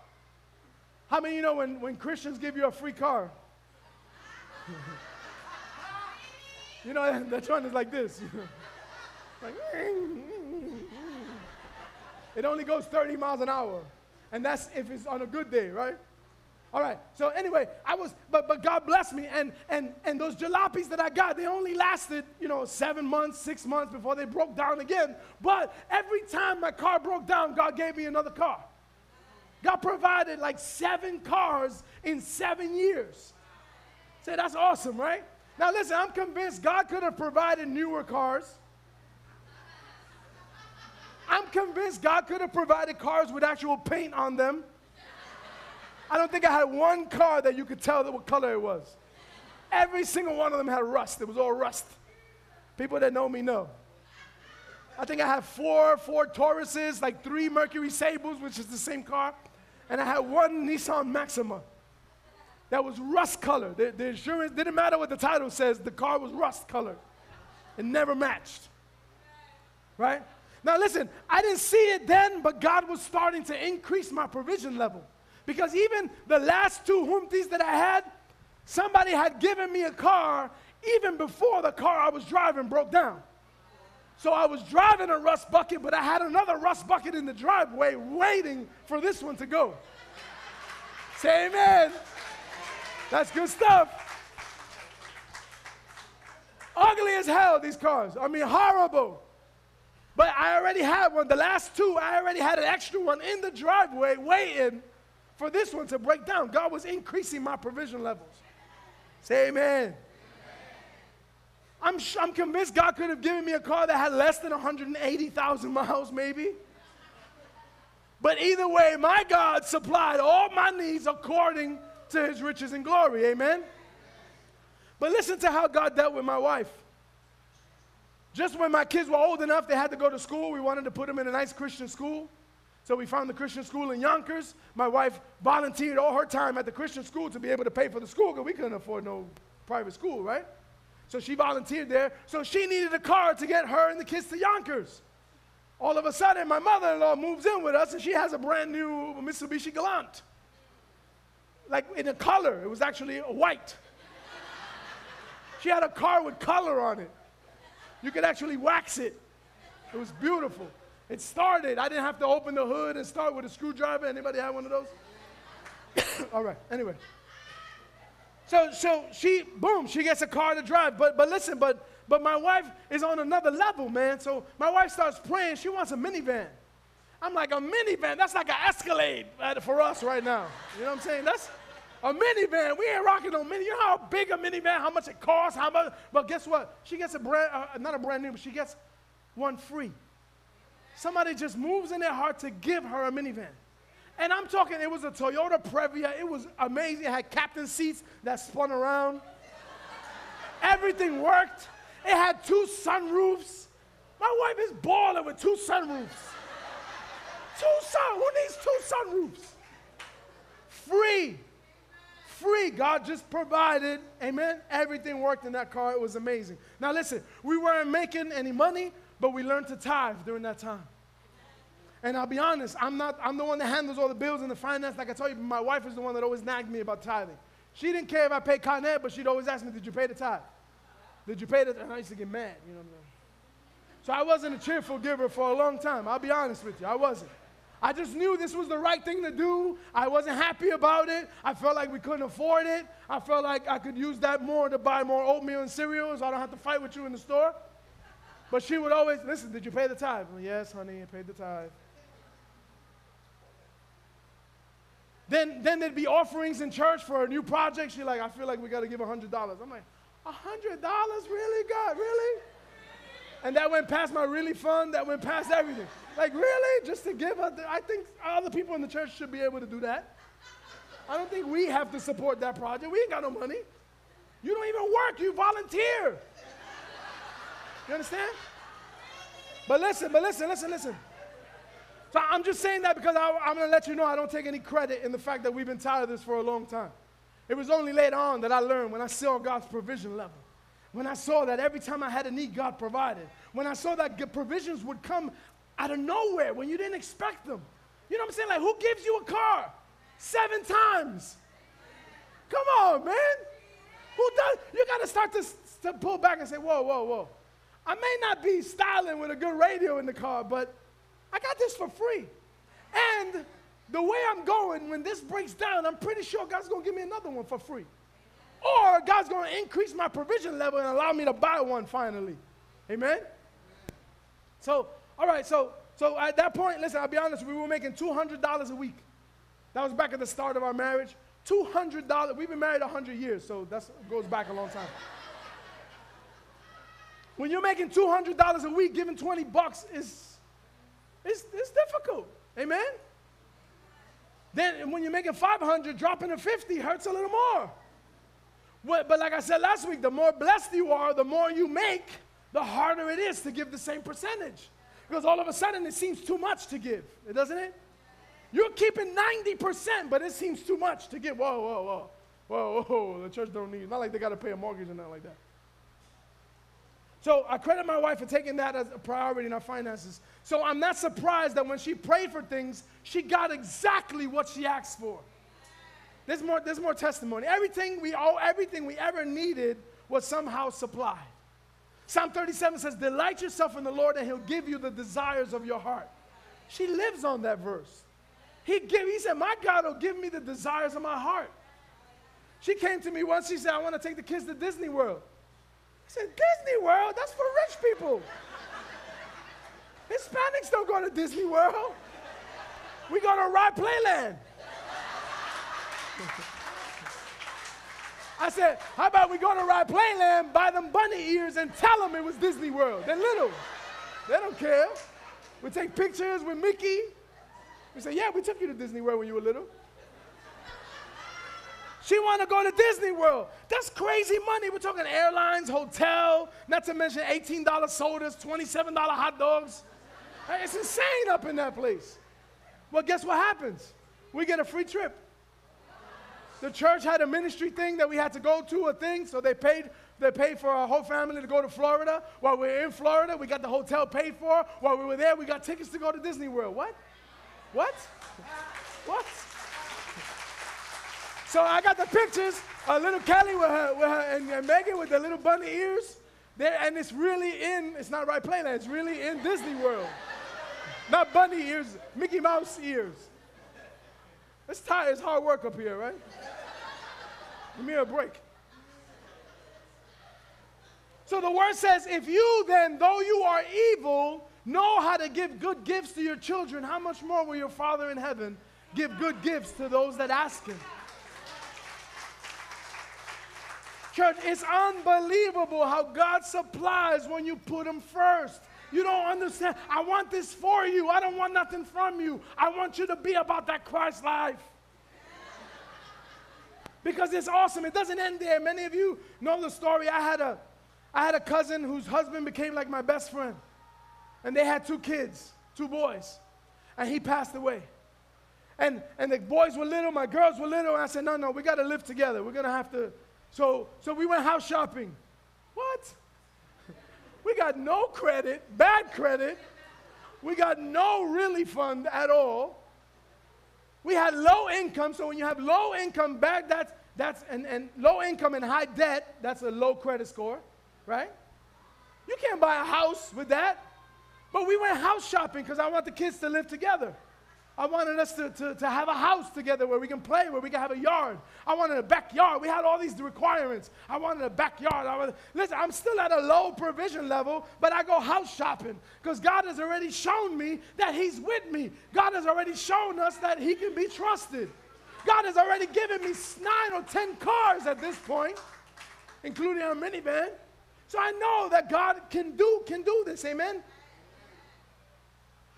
How many of you know when, when Christians give you a free car? You know, that one is like this. Like, it only goes thirty miles an hour. And that's if it's on a good day, right? All right. So anyway, I was, but, but God blessed me. And, and, and those jalopies that I got, they only lasted, you know, seven months, six months before they broke down again. But every time my car broke down, God gave me another car. God provided like seven cars in seven years. Say, that's awesome, right? Now, listen, I'm convinced God could have provided newer cars. convinced God could have provided cars with actual paint on them. I don't think I had one car that you could tell what color it was. Every single one of them had rust. It was all rust. People that know me know. I think I had four Ford Tauruses, like three Mercury Sables, which is the same car. And I had one Nissan Maxima that was rust color. The, the insurance, didn't matter what the title says, the car was rust color. It never matched. Right? Now listen, I didn't see it then, but God was starting to increase my provision level. Because even the last two Humtis that I had, somebody had given me a car even before the car I was driving broke down. So I was driving a rust bucket, but I had another rust bucket in the driveway waiting for this one to go. Say amen. That's good stuff. Ugly as hell, these cars. I mean, horrible. But I already had one. The last two, I already had an extra one in the driveway waiting for this one to break down. God was increasing my provision levels. Say amen. I'm, I'm convinced God could have given me a car that had less than one hundred eighty thousand miles, maybe. But either way, my God supplied all my needs according to his riches and glory. Amen? But listen to how God dealt with my wife. Just when my kids were old enough, they had to go to school. We wanted to put them in a nice Christian school. So we found the Christian school in Yonkers. My wife volunteered all her time at the Christian school to be able to pay for the school because we couldn't afford no private school, right? So she volunteered there. So she needed a car to get her and the kids to Yonkers. All of a sudden, my mother-in-law moves in with us, and she has a brand new Mitsubishi Galant. Like in a color. It was actually white. She had a car with color on it. You could actually wax it. It was beautiful. It started. I didn't have to open the hood and start with a screwdriver. Anybody have one of those? All right. Anyway. So, so she, boom, she gets a car to drive. But, but listen, but, but my wife is on another level, man. So my wife starts praying. She wants a minivan. I'm like, a minivan? That's like an Escalade for us right now. You know what I'm saying? That's a minivan. We ain't rocking no minivan. You know how big a minivan, how much it costs, how much. But guess what? She gets a brand, uh, not a brand new, but she gets one free. Somebody just moves in their heart to give her a minivan. And I'm talking, it was a Toyota Previa. It was amazing. It had captain seats that spun around. Everything worked. It had two sunroofs. My wife is balling with two sunroofs. Two sun, who needs two sunroofs? Free. Free. God just provided. Amen. Everything worked in that car. It was amazing. Now listen, we weren't making any money, but we learned to tithe during that time. And I'll be honest, I'm not, I'm the one that handles all the bills and the finance. Like I told you, my wife is the one that always nagged me about tithing. She didn't care if I paid Con Ed, but she'd always ask me, did you pay the tithe? Did you pay the tithe? And I used to get mad, you know what I mean? So I wasn't a cheerful giver for a long time. I'll be honest with you, I wasn't. I just knew this was the right thing to do. I wasn't happy about it. I felt like we couldn't afford it. I felt like I could use that more to buy more oatmeal and cereals. I don't have to fight with you in the store. But she would always, listen, did you pay the tithe? Well, yes, honey, I paid the tithe. Then, then there'd be offerings in church for a new project. She's like, I feel like we got to give one hundred dollars. I'm like, one hundred dollars? Really, God? Really? And that went past my really fund. That went past everything. Like, really? Just to give? Up the, I think other people in the church should be able to do that. I don't think we have to support that project. We ain't got no money. You don't even work. You volunteer. You understand? But listen, but listen, listen, listen. So I'm just saying that because I, I'm going to let you know I don't take any credit in the fact that we've been tired of this for a long time. It was only later on that I learned when I saw God's provision level, when I saw that every time I had a need, God provided, when I saw that provisions would come out of nowhere when you didn't expect them. You know what I'm saying? Like, who gives you a car seven times? Come on, man. Who does? You got to start to, to pull back and say, whoa, whoa, whoa. I may not be styling with a good radio in the car, but I got this for free. And the way I'm going, when this breaks down, I'm pretty sure God's going to give me another one for free. Or God's going to increase my provision level and allow me to buy one finally. Amen? So, all right, so, so at that point, listen, I'll be honest, we were making two hundred dollars a week. That was back at the start of our marriage. two hundred dollars. We've been married one hundred years, so that goes back a long time. When you're making two hundred dollars a week, giving twenty bucks is... It's, it's difficult. Amen? Then when you're making five hundred, dropping to fifty hurts a little more. But, but like I said last week, the more blessed you are, the more you make, the harder it is to give the same percentage. Because all of a sudden it seems too much to give, doesn't it? You're keeping ninety percent, but it seems too much to give. Whoa, whoa, whoa. Whoa, whoa, the church don't need. Not like they got to pay a mortgage or nothing like that. So I credit my wife for taking that as a priority in our finances. So I'm not surprised that when she prayed for things, she got exactly what she asked for. There's more, there's more testimony. Everything we, all, everything we ever needed was somehow supplied. Psalm thirty-seven says, delight yourself in the Lord and he'll give you the desires of your heart. She lives on that verse. He, give, he said, my God will give me the desires of my heart. She came to me once, she said, I want to take the kids to Disney World. I said, Disney World? That's for rich people. Hispanics don't go to Disney World. We go to Ride Playland. I said, how about we go to Ride Playland, buy them bunny ears, and tell them it was Disney World. They're little. They don't care. We take pictures with Mickey. We say, yeah, we took you to Disney World when you were little. She wanted to go to Disney World. That's crazy money. We're talking airlines, hotel, not to mention eighteen dollar sodas, twenty-seven dollar hot dogs. It's insane up in that place. Well, guess what happens? We get a free trip. The church had a ministry thing that we had to go to, a thing, so they paid, they paid for our whole family to go to Florida. While we were in Florida, we got the hotel paid for. While we were there, we got tickets to go to Disney World. What? What? What? So I got the pictures of little Kelly with her, with her and, and Megan with the little bunny ears. They're, and it's really in, it's not right Playland, it's really in Disney World. Not bunny ears, Mickey Mouse ears. It's tired, it's hard work up here, right? Give me a break. So the word says, if you then, though you are evil, know how to give good gifts to your children, how much more will your Father in heaven give good gifts to those that ask him? Church, it's unbelievable how God supplies when you put him first. You don't understand. I want this for you. I don't want nothing from you. I want you to be about that Christ life. Because it's awesome. It doesn't end there. Many of you know the story. I had a, I had a cousin whose husband became like my best friend. And they had two kids, two boys. And he passed away. And, and the boys were little. My girls were little. And I said, no, no, we got to live together. We're going to have to. So, so we went house shopping. What? We got no credit, bad credit. We got no really fund at all. We had low income. So when you have low income, bad, that's, that's and, and low income and high debt, that's a low credit score, right? You can't buy a house with that. But we went house shopping because I want the kids to live together. I wanted us to, to, to have a house together where we can play, where we can have a yard. I wanted a backyard. We had all these requirements. I wanted a backyard. I wanted, listen, I'm still at a low provision level, but I go house shopping because God has already shown me that he's with me. God has already shown us that he can be trusted. God has already given me nine or ten cars at this point, including our minivan. So I know that God can do, can do this, amen?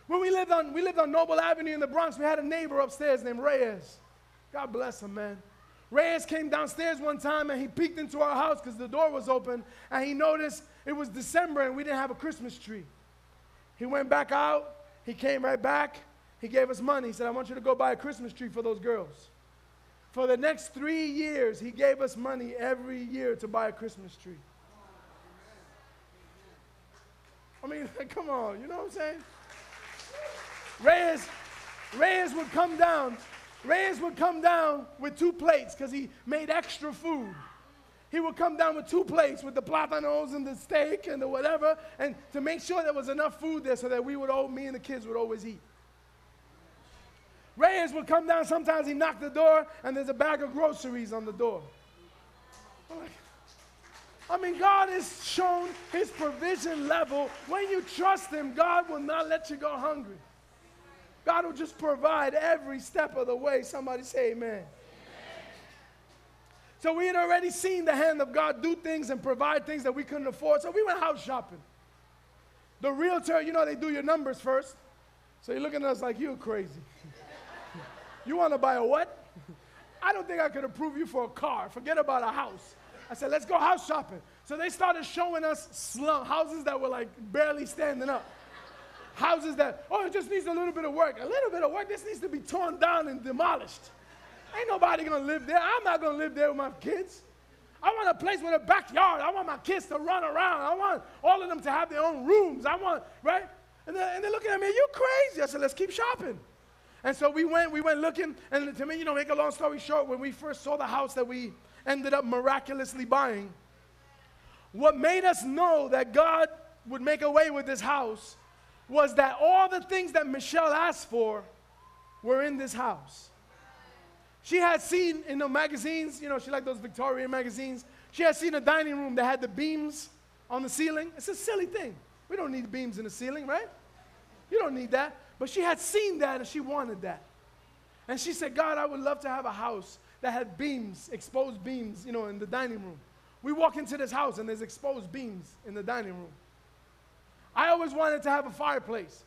When we lived on, we lived on Noble Avenue in the Bronx, we had a neighbor upstairs named Reyes. God bless him, man. Reyes came downstairs one time, and he peeked into our house because the door was open, and he noticed it was December, and we didn't have a Christmas tree. He went back out. He came right back. He gave us money. He said, I want you to go buy a Christmas tree for those girls. For the next three years, he gave us money every year to buy a Christmas tree. I mean, come on, you know what I'm saying? Reyes, Reyes would come down. Reyes would come down with two plates because he made extra food. He would come down with two plates with the platanos and the steak and the whatever, and to make sure there was enough food there so that we would all, me and the kids would always eat. Reyes would come down. Sometimes he knocked the door, and there's a bag of groceries on the door. I mean, God has shown his provision level. When you trust him, God will not let you go hungry. God will just provide every step of the way. Somebody say amen. Amen. So we had already seen the hand of God do things and provide things that we couldn't afford. So we went house shopping. The realtor, you know, they do your numbers first. So you're looking at us like you're crazy. You want to buy a what? I don't think I could approve you for a car. Forget about a house. I said, let's go house shopping. So they started showing us slum houses that were like barely standing up. Houses that, oh, it just needs a little bit of work. A little bit of work, this needs to be torn down and demolished. Ain't nobody gonna live there. I'm not gonna live there with my kids. I want a place with a backyard. I want my kids to run around. I want all of them to have their own rooms. I want, right? And they're, and they're looking at me, you crazy. I said, let's keep shopping. And so we went, we went looking, and to me, you know, make a long story short, when we first saw the house that we ended up miraculously buying, what made us know that God would make a way with this house was that all the things that Michelle asked for were in this house. She had seen in the magazines, you know, she liked those Victorian magazines. She had seen a dining room that had the beams on the ceiling. It's a silly thing. We don't need beams in the ceiling, right? You don't need that. But she had seen that and she wanted that. And she said, God, I would love to have a house that had beams, exposed beams, you know, in the dining room. We walk into this house and there's exposed beams in the dining room. I always wanted to have a fireplace.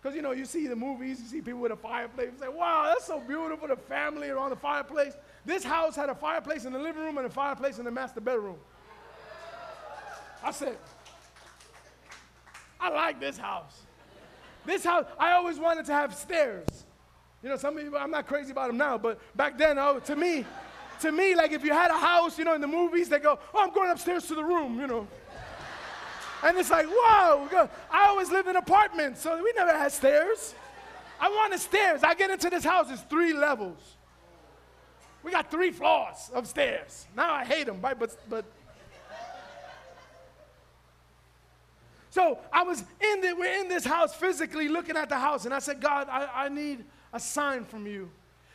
Because, you know, you see the movies, you see people with a fireplace. You say, wow, that's so beautiful, the family around the fireplace. This house had a fireplace in the living room and a fireplace in the master bedroom. I said, I like this house. This house, I always wanted to have stairs. You know, some people, I'm not crazy about them now, but back then, I, to me, to me, like if you had a house, you know, in the movies, they go, oh, I'm going upstairs to the room, you know. And it's like, whoa, I always lived in apartments, so we never had stairs. I wanted stairs. I get into this house, it's three levels. We got three floors of stairs. Now I hate them, right? But, but. So I was in the, we're in this house physically looking at the house, and I said, God, I, I need a sign from you.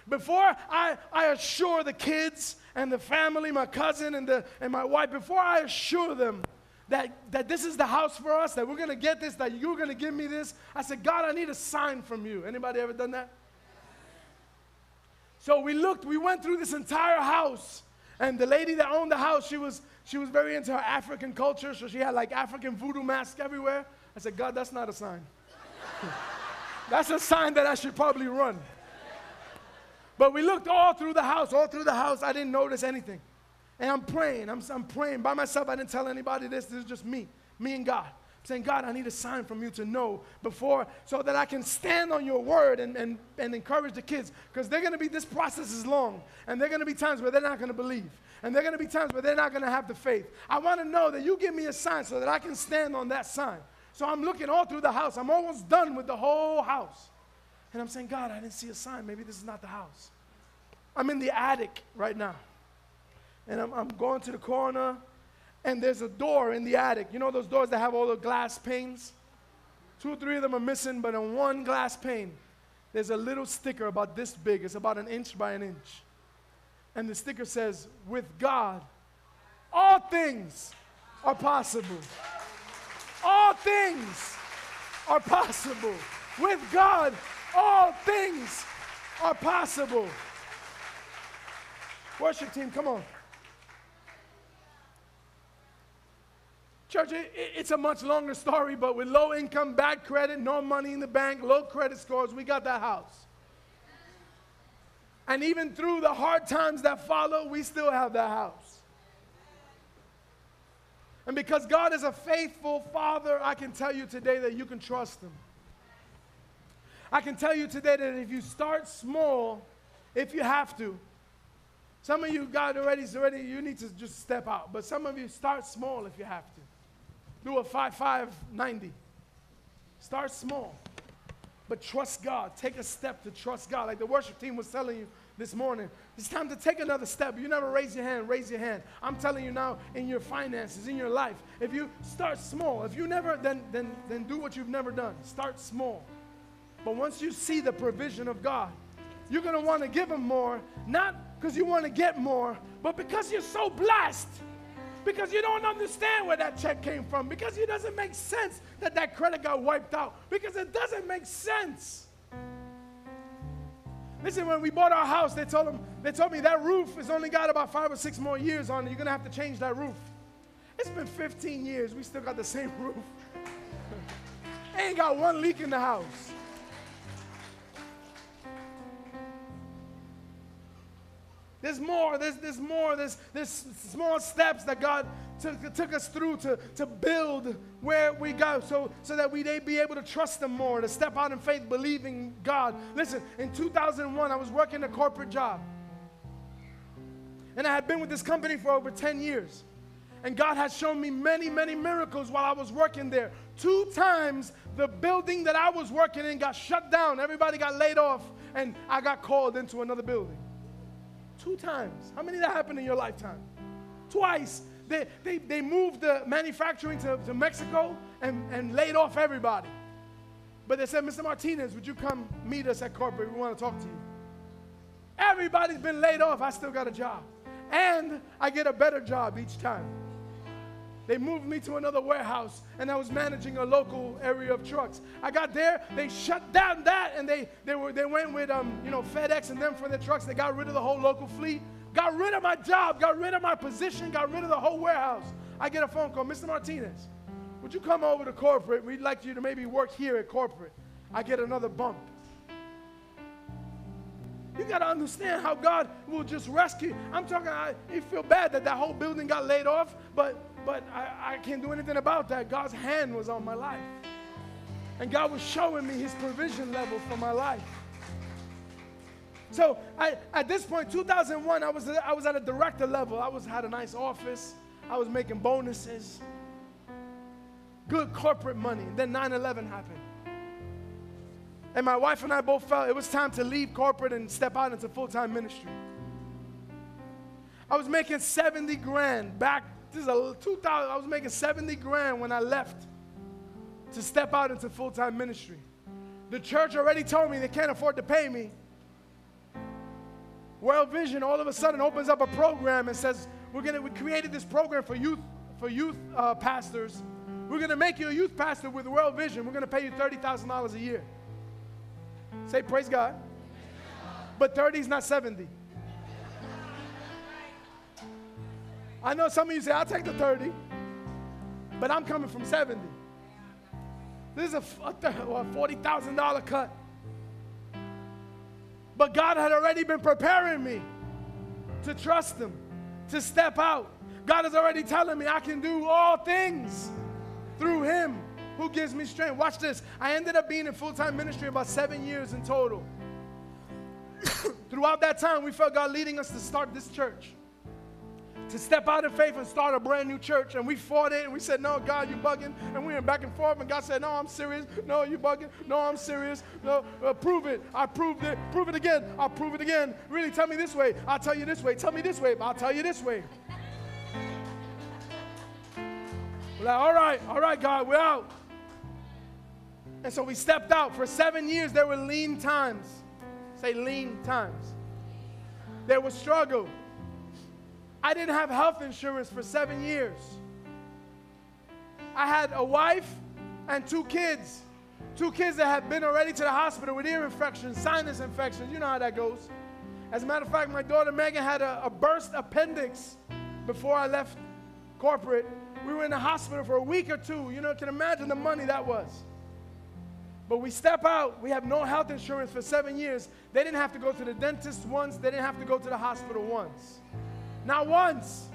Before I, I assure the kids and the family, my cousin and, the, and my wife, before I assure them, That, that this is the house for us, that we're going to get this, that you're going to give me this. I said, God, I need a sign from you. Anybody ever done that? So we looked, we went through this entire house, and the lady that owned the house, she was, she was very into her African culture, so she had like African voodoo masks everywhere. I said, God, that's not a sign. That's a sign that I should probably run. But we looked all through the house, all through the house. I didn't notice anything. And I'm praying, I'm, I'm praying by myself. I didn't tell anybody this, this is just me, me and God. I'm saying, God, I need a sign from you to know before, so that I can stand on your word and, and, and encourage the kids. Because they're going to be, this process is long. And they're going to be times where they're not going to believe. And they're going to be times where they're not going to have the faith. I want to know that you give me a sign so that I can stand on that sign. So I'm looking all through the house. I'm almost done with the whole house. And I'm saying, God, I didn't see a sign. Maybe this is not the house. I'm in the attic right now. And I'm, I'm going to the corner, and there's a door in the attic. You know those doors that have all the glass panes? Two or three of them are missing, but on one glass pane, there's a little sticker about this big. It's about an inch by an inch. And the sticker says, with God, all things are possible. All things are possible. With God, all things are possible. Worship team, come on. Church, it, it's a much longer story, but with low income, bad credit, no money in the bank, low credit scores, we got that house. And even through the hard times that follow, we still have that house. And because God is a faithful Father, I can tell you today that you can trust Him. I can tell you today that if you start small, if you have to, some of you, God already, already, you need to just step out. But some of you, start small if you have to. Do a five five ninety. Start small, but trust God. Take a step to trust God. Like the worship team was telling you this morning, it's time to take another step. You never raise your hand, raise your hand. I'm telling you now, in your finances, in your life, if you start small, if you never, then, then, then do what you've never done. Start small. But once you see the provision of God, you're going to want to give Him more, not because you want to get more, but because you're so blessed. Because you don't understand where that check came from. Because it doesn't make sense that that credit got wiped out. Because it doesn't make sense. Listen, when we bought our house, they told them, they told me that roof has only got about five or six more years on it. You're going to have to change that roof. It's been fifteen years. We still got the same roof. Ain't got one leak in the house. There's more, there's, there's more, there's, there's small steps that God took, took us through to, to build where we go so, so that we may be able to trust Him more, to step out in faith, believing God. Listen, in two thousand one, I was working a corporate job. And I had been with this company for over ten years. And God had shown me many, many miracles while I was working there. Two times the building that I was working in got shut down. Everybody got laid off, and I got called into another building. Two times. How many of that happened in your lifetime? Twice. They, they, they moved the manufacturing to, to Mexico and, and laid off everybody. But they said, Mister Martinez, would you come meet us at corporate? We want to talk to you. Everybody's been laid off. I still got a job. And I get a better job each time. They moved me to another warehouse, and I was managing a local area of trucks. I got there, they shut down that, and they they were they went with um you know FedEx and them for their trucks. They got rid of the whole local fleet, got rid of my job, got rid of my position, got rid of the whole warehouse. I get a phone call, Mister Martinez, would you come over to corporate? We'd like you to maybe work here at corporate. I get another bump. You got to understand how God will just rescue. I'm talking, I, you feel bad that that whole building got laid off, but, but I, I can't do anything about that. God's hand was on my life. And God was showing me His provision level for my life. So I, at this point, two thousand one, I was, I was at a director level. I was, had a nice office. I was making bonuses. Good corporate money. Then nine eleven happened. And my wife and I both felt it was time to leave corporate and step out into full-time ministry. I was making seventy grand back. This is a two thousand. I was making seventy grand when I left to step out into full-time ministry. The church already told me they can't afford to pay me. World Vision all of a sudden opens up a program and says, "We're gonna. We created this program for youth for youth uh, pastors. We're gonna make you a youth pastor with World Vision. We're gonna pay you thirty thousand dollars a year." Say, praise God. But thirty is not seventy. I know some of you say, I'll take the thirty. But I'm coming from seventy. This is a forty thousand dollars cut. But God had already been preparing me to trust Him, to step out. God is already telling me I can do all things through Him who gives me strength. Watch this. I ended up being in full-time ministry about seven years in total. Throughout that time, we felt God leading us to start this church, to step out in faith and start a brand new church. And we fought it, and we said, no, God, you bugging. And we went back and forth, and God said, no, I'm serious. No, you bugging. No, I'm serious. No, uh, prove it. I proved it. Prove it again. I'll prove it again. Really, tell me this way. I'll tell you this way. Tell me this way. I'll tell you this way. We're like, all right, all right, God, we're out. And so we stepped out. For seven years, there were lean times. Say lean times. There was struggle. I didn't have health insurance for seven years. I had a wife and two kids. Two kids that had been already to the hospital with ear infections, sinus infections. You know how that goes. As a matter of fact, my daughter Megan had a, a burst appendix before I left corporate. We were in the hospital for a week or two. You know, can imagine the money that was. But we step out. We have no health insurance for seven years. They didn't have to go to the dentist once. They didn't have to go to the hospital once. Not once.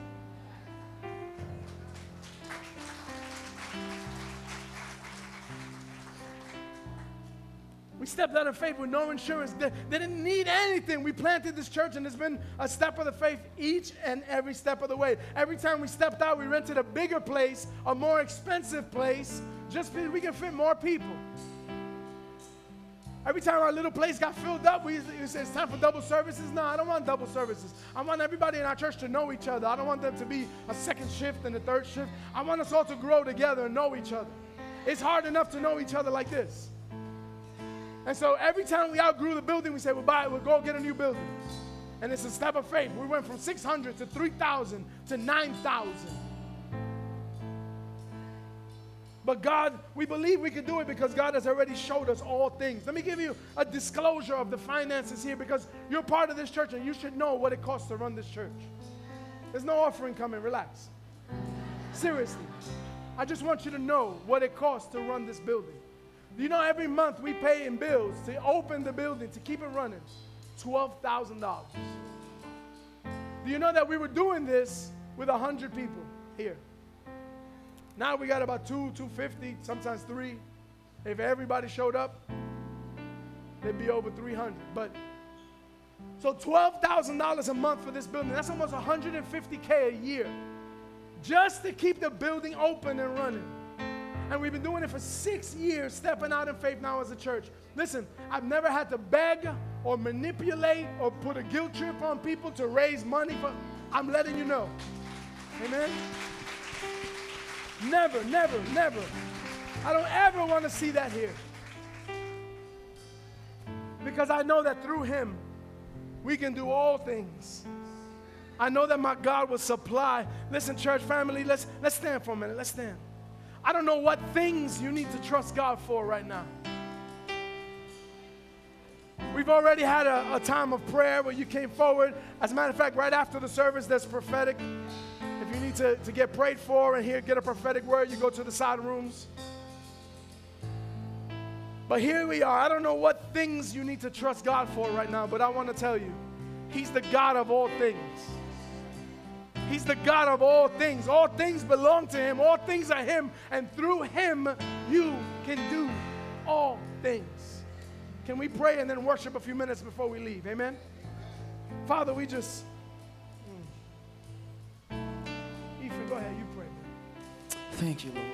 We stepped out of faith with no insurance. They, they didn't need anything. We planted this church, and it's been a step of the faith each and every step of the way. Every time we stepped out, we rented a bigger place, a more expensive place, just so we can fit more people. Every time our little place got filled up, we said, it's time for double services. No, I don't want double services. I want everybody in our church to know each other. I don't want them to be a second shift and a third shift. I want us all to grow together and know each other. It's hard enough to know each other like this. And so every time we outgrew the building, we said, we'll buy it, we'll go get a new building. And it's a step of faith. We went from six hundred to three thousand to nine thousand. But God, we believe we can do it because God has already showed us all things. Let me give you a disclosure of the finances here, because you're part of this church and you should know what it costs to run this church. There's no offering coming, relax. Seriously. I just want you to know what it costs to run this building. You know, every month we pay in bills to open the building, to keep it running, twelve thousand dollars. Do you know that we were doing this with one hundred people here? Now we got about two, two fifty, sometimes three. If everybody showed up, they'd be over three hundred. But so twelve thousand dollars a month for this building. That's almost one hundred fifty K a year just to keep the building open and running. And we've been doing it for six years, stepping out in faith now as a church. Listen, I've never had to beg or manipulate or put a guilt trip on people to raise money. For, I'm letting you know. Amen? Never, never, never. I don't ever want to see that here. Because I know that through Him, we can do all things. I know that my God will supply. Listen, church family, let's, let's stand for a minute. Let's stand. I don't know what things you need to trust God for right now. We've already had a, a time of prayer where you came forward. As a matter of fact, right after the service, there's prophetic. If you need to, to get prayed for and here, get a prophetic word, you go to the side rooms. But here we are. I don't know what things you need to trust God for right now, but I want to tell you, He's the God of all things. He's the God of all things. All things belong to Him. All things are Him. And through Him, you can do all things. Can we pray and then worship a few minutes before we leave? Amen? Father, we just... Mm. Ethan, go ahead. You pray. Thank you, Lord.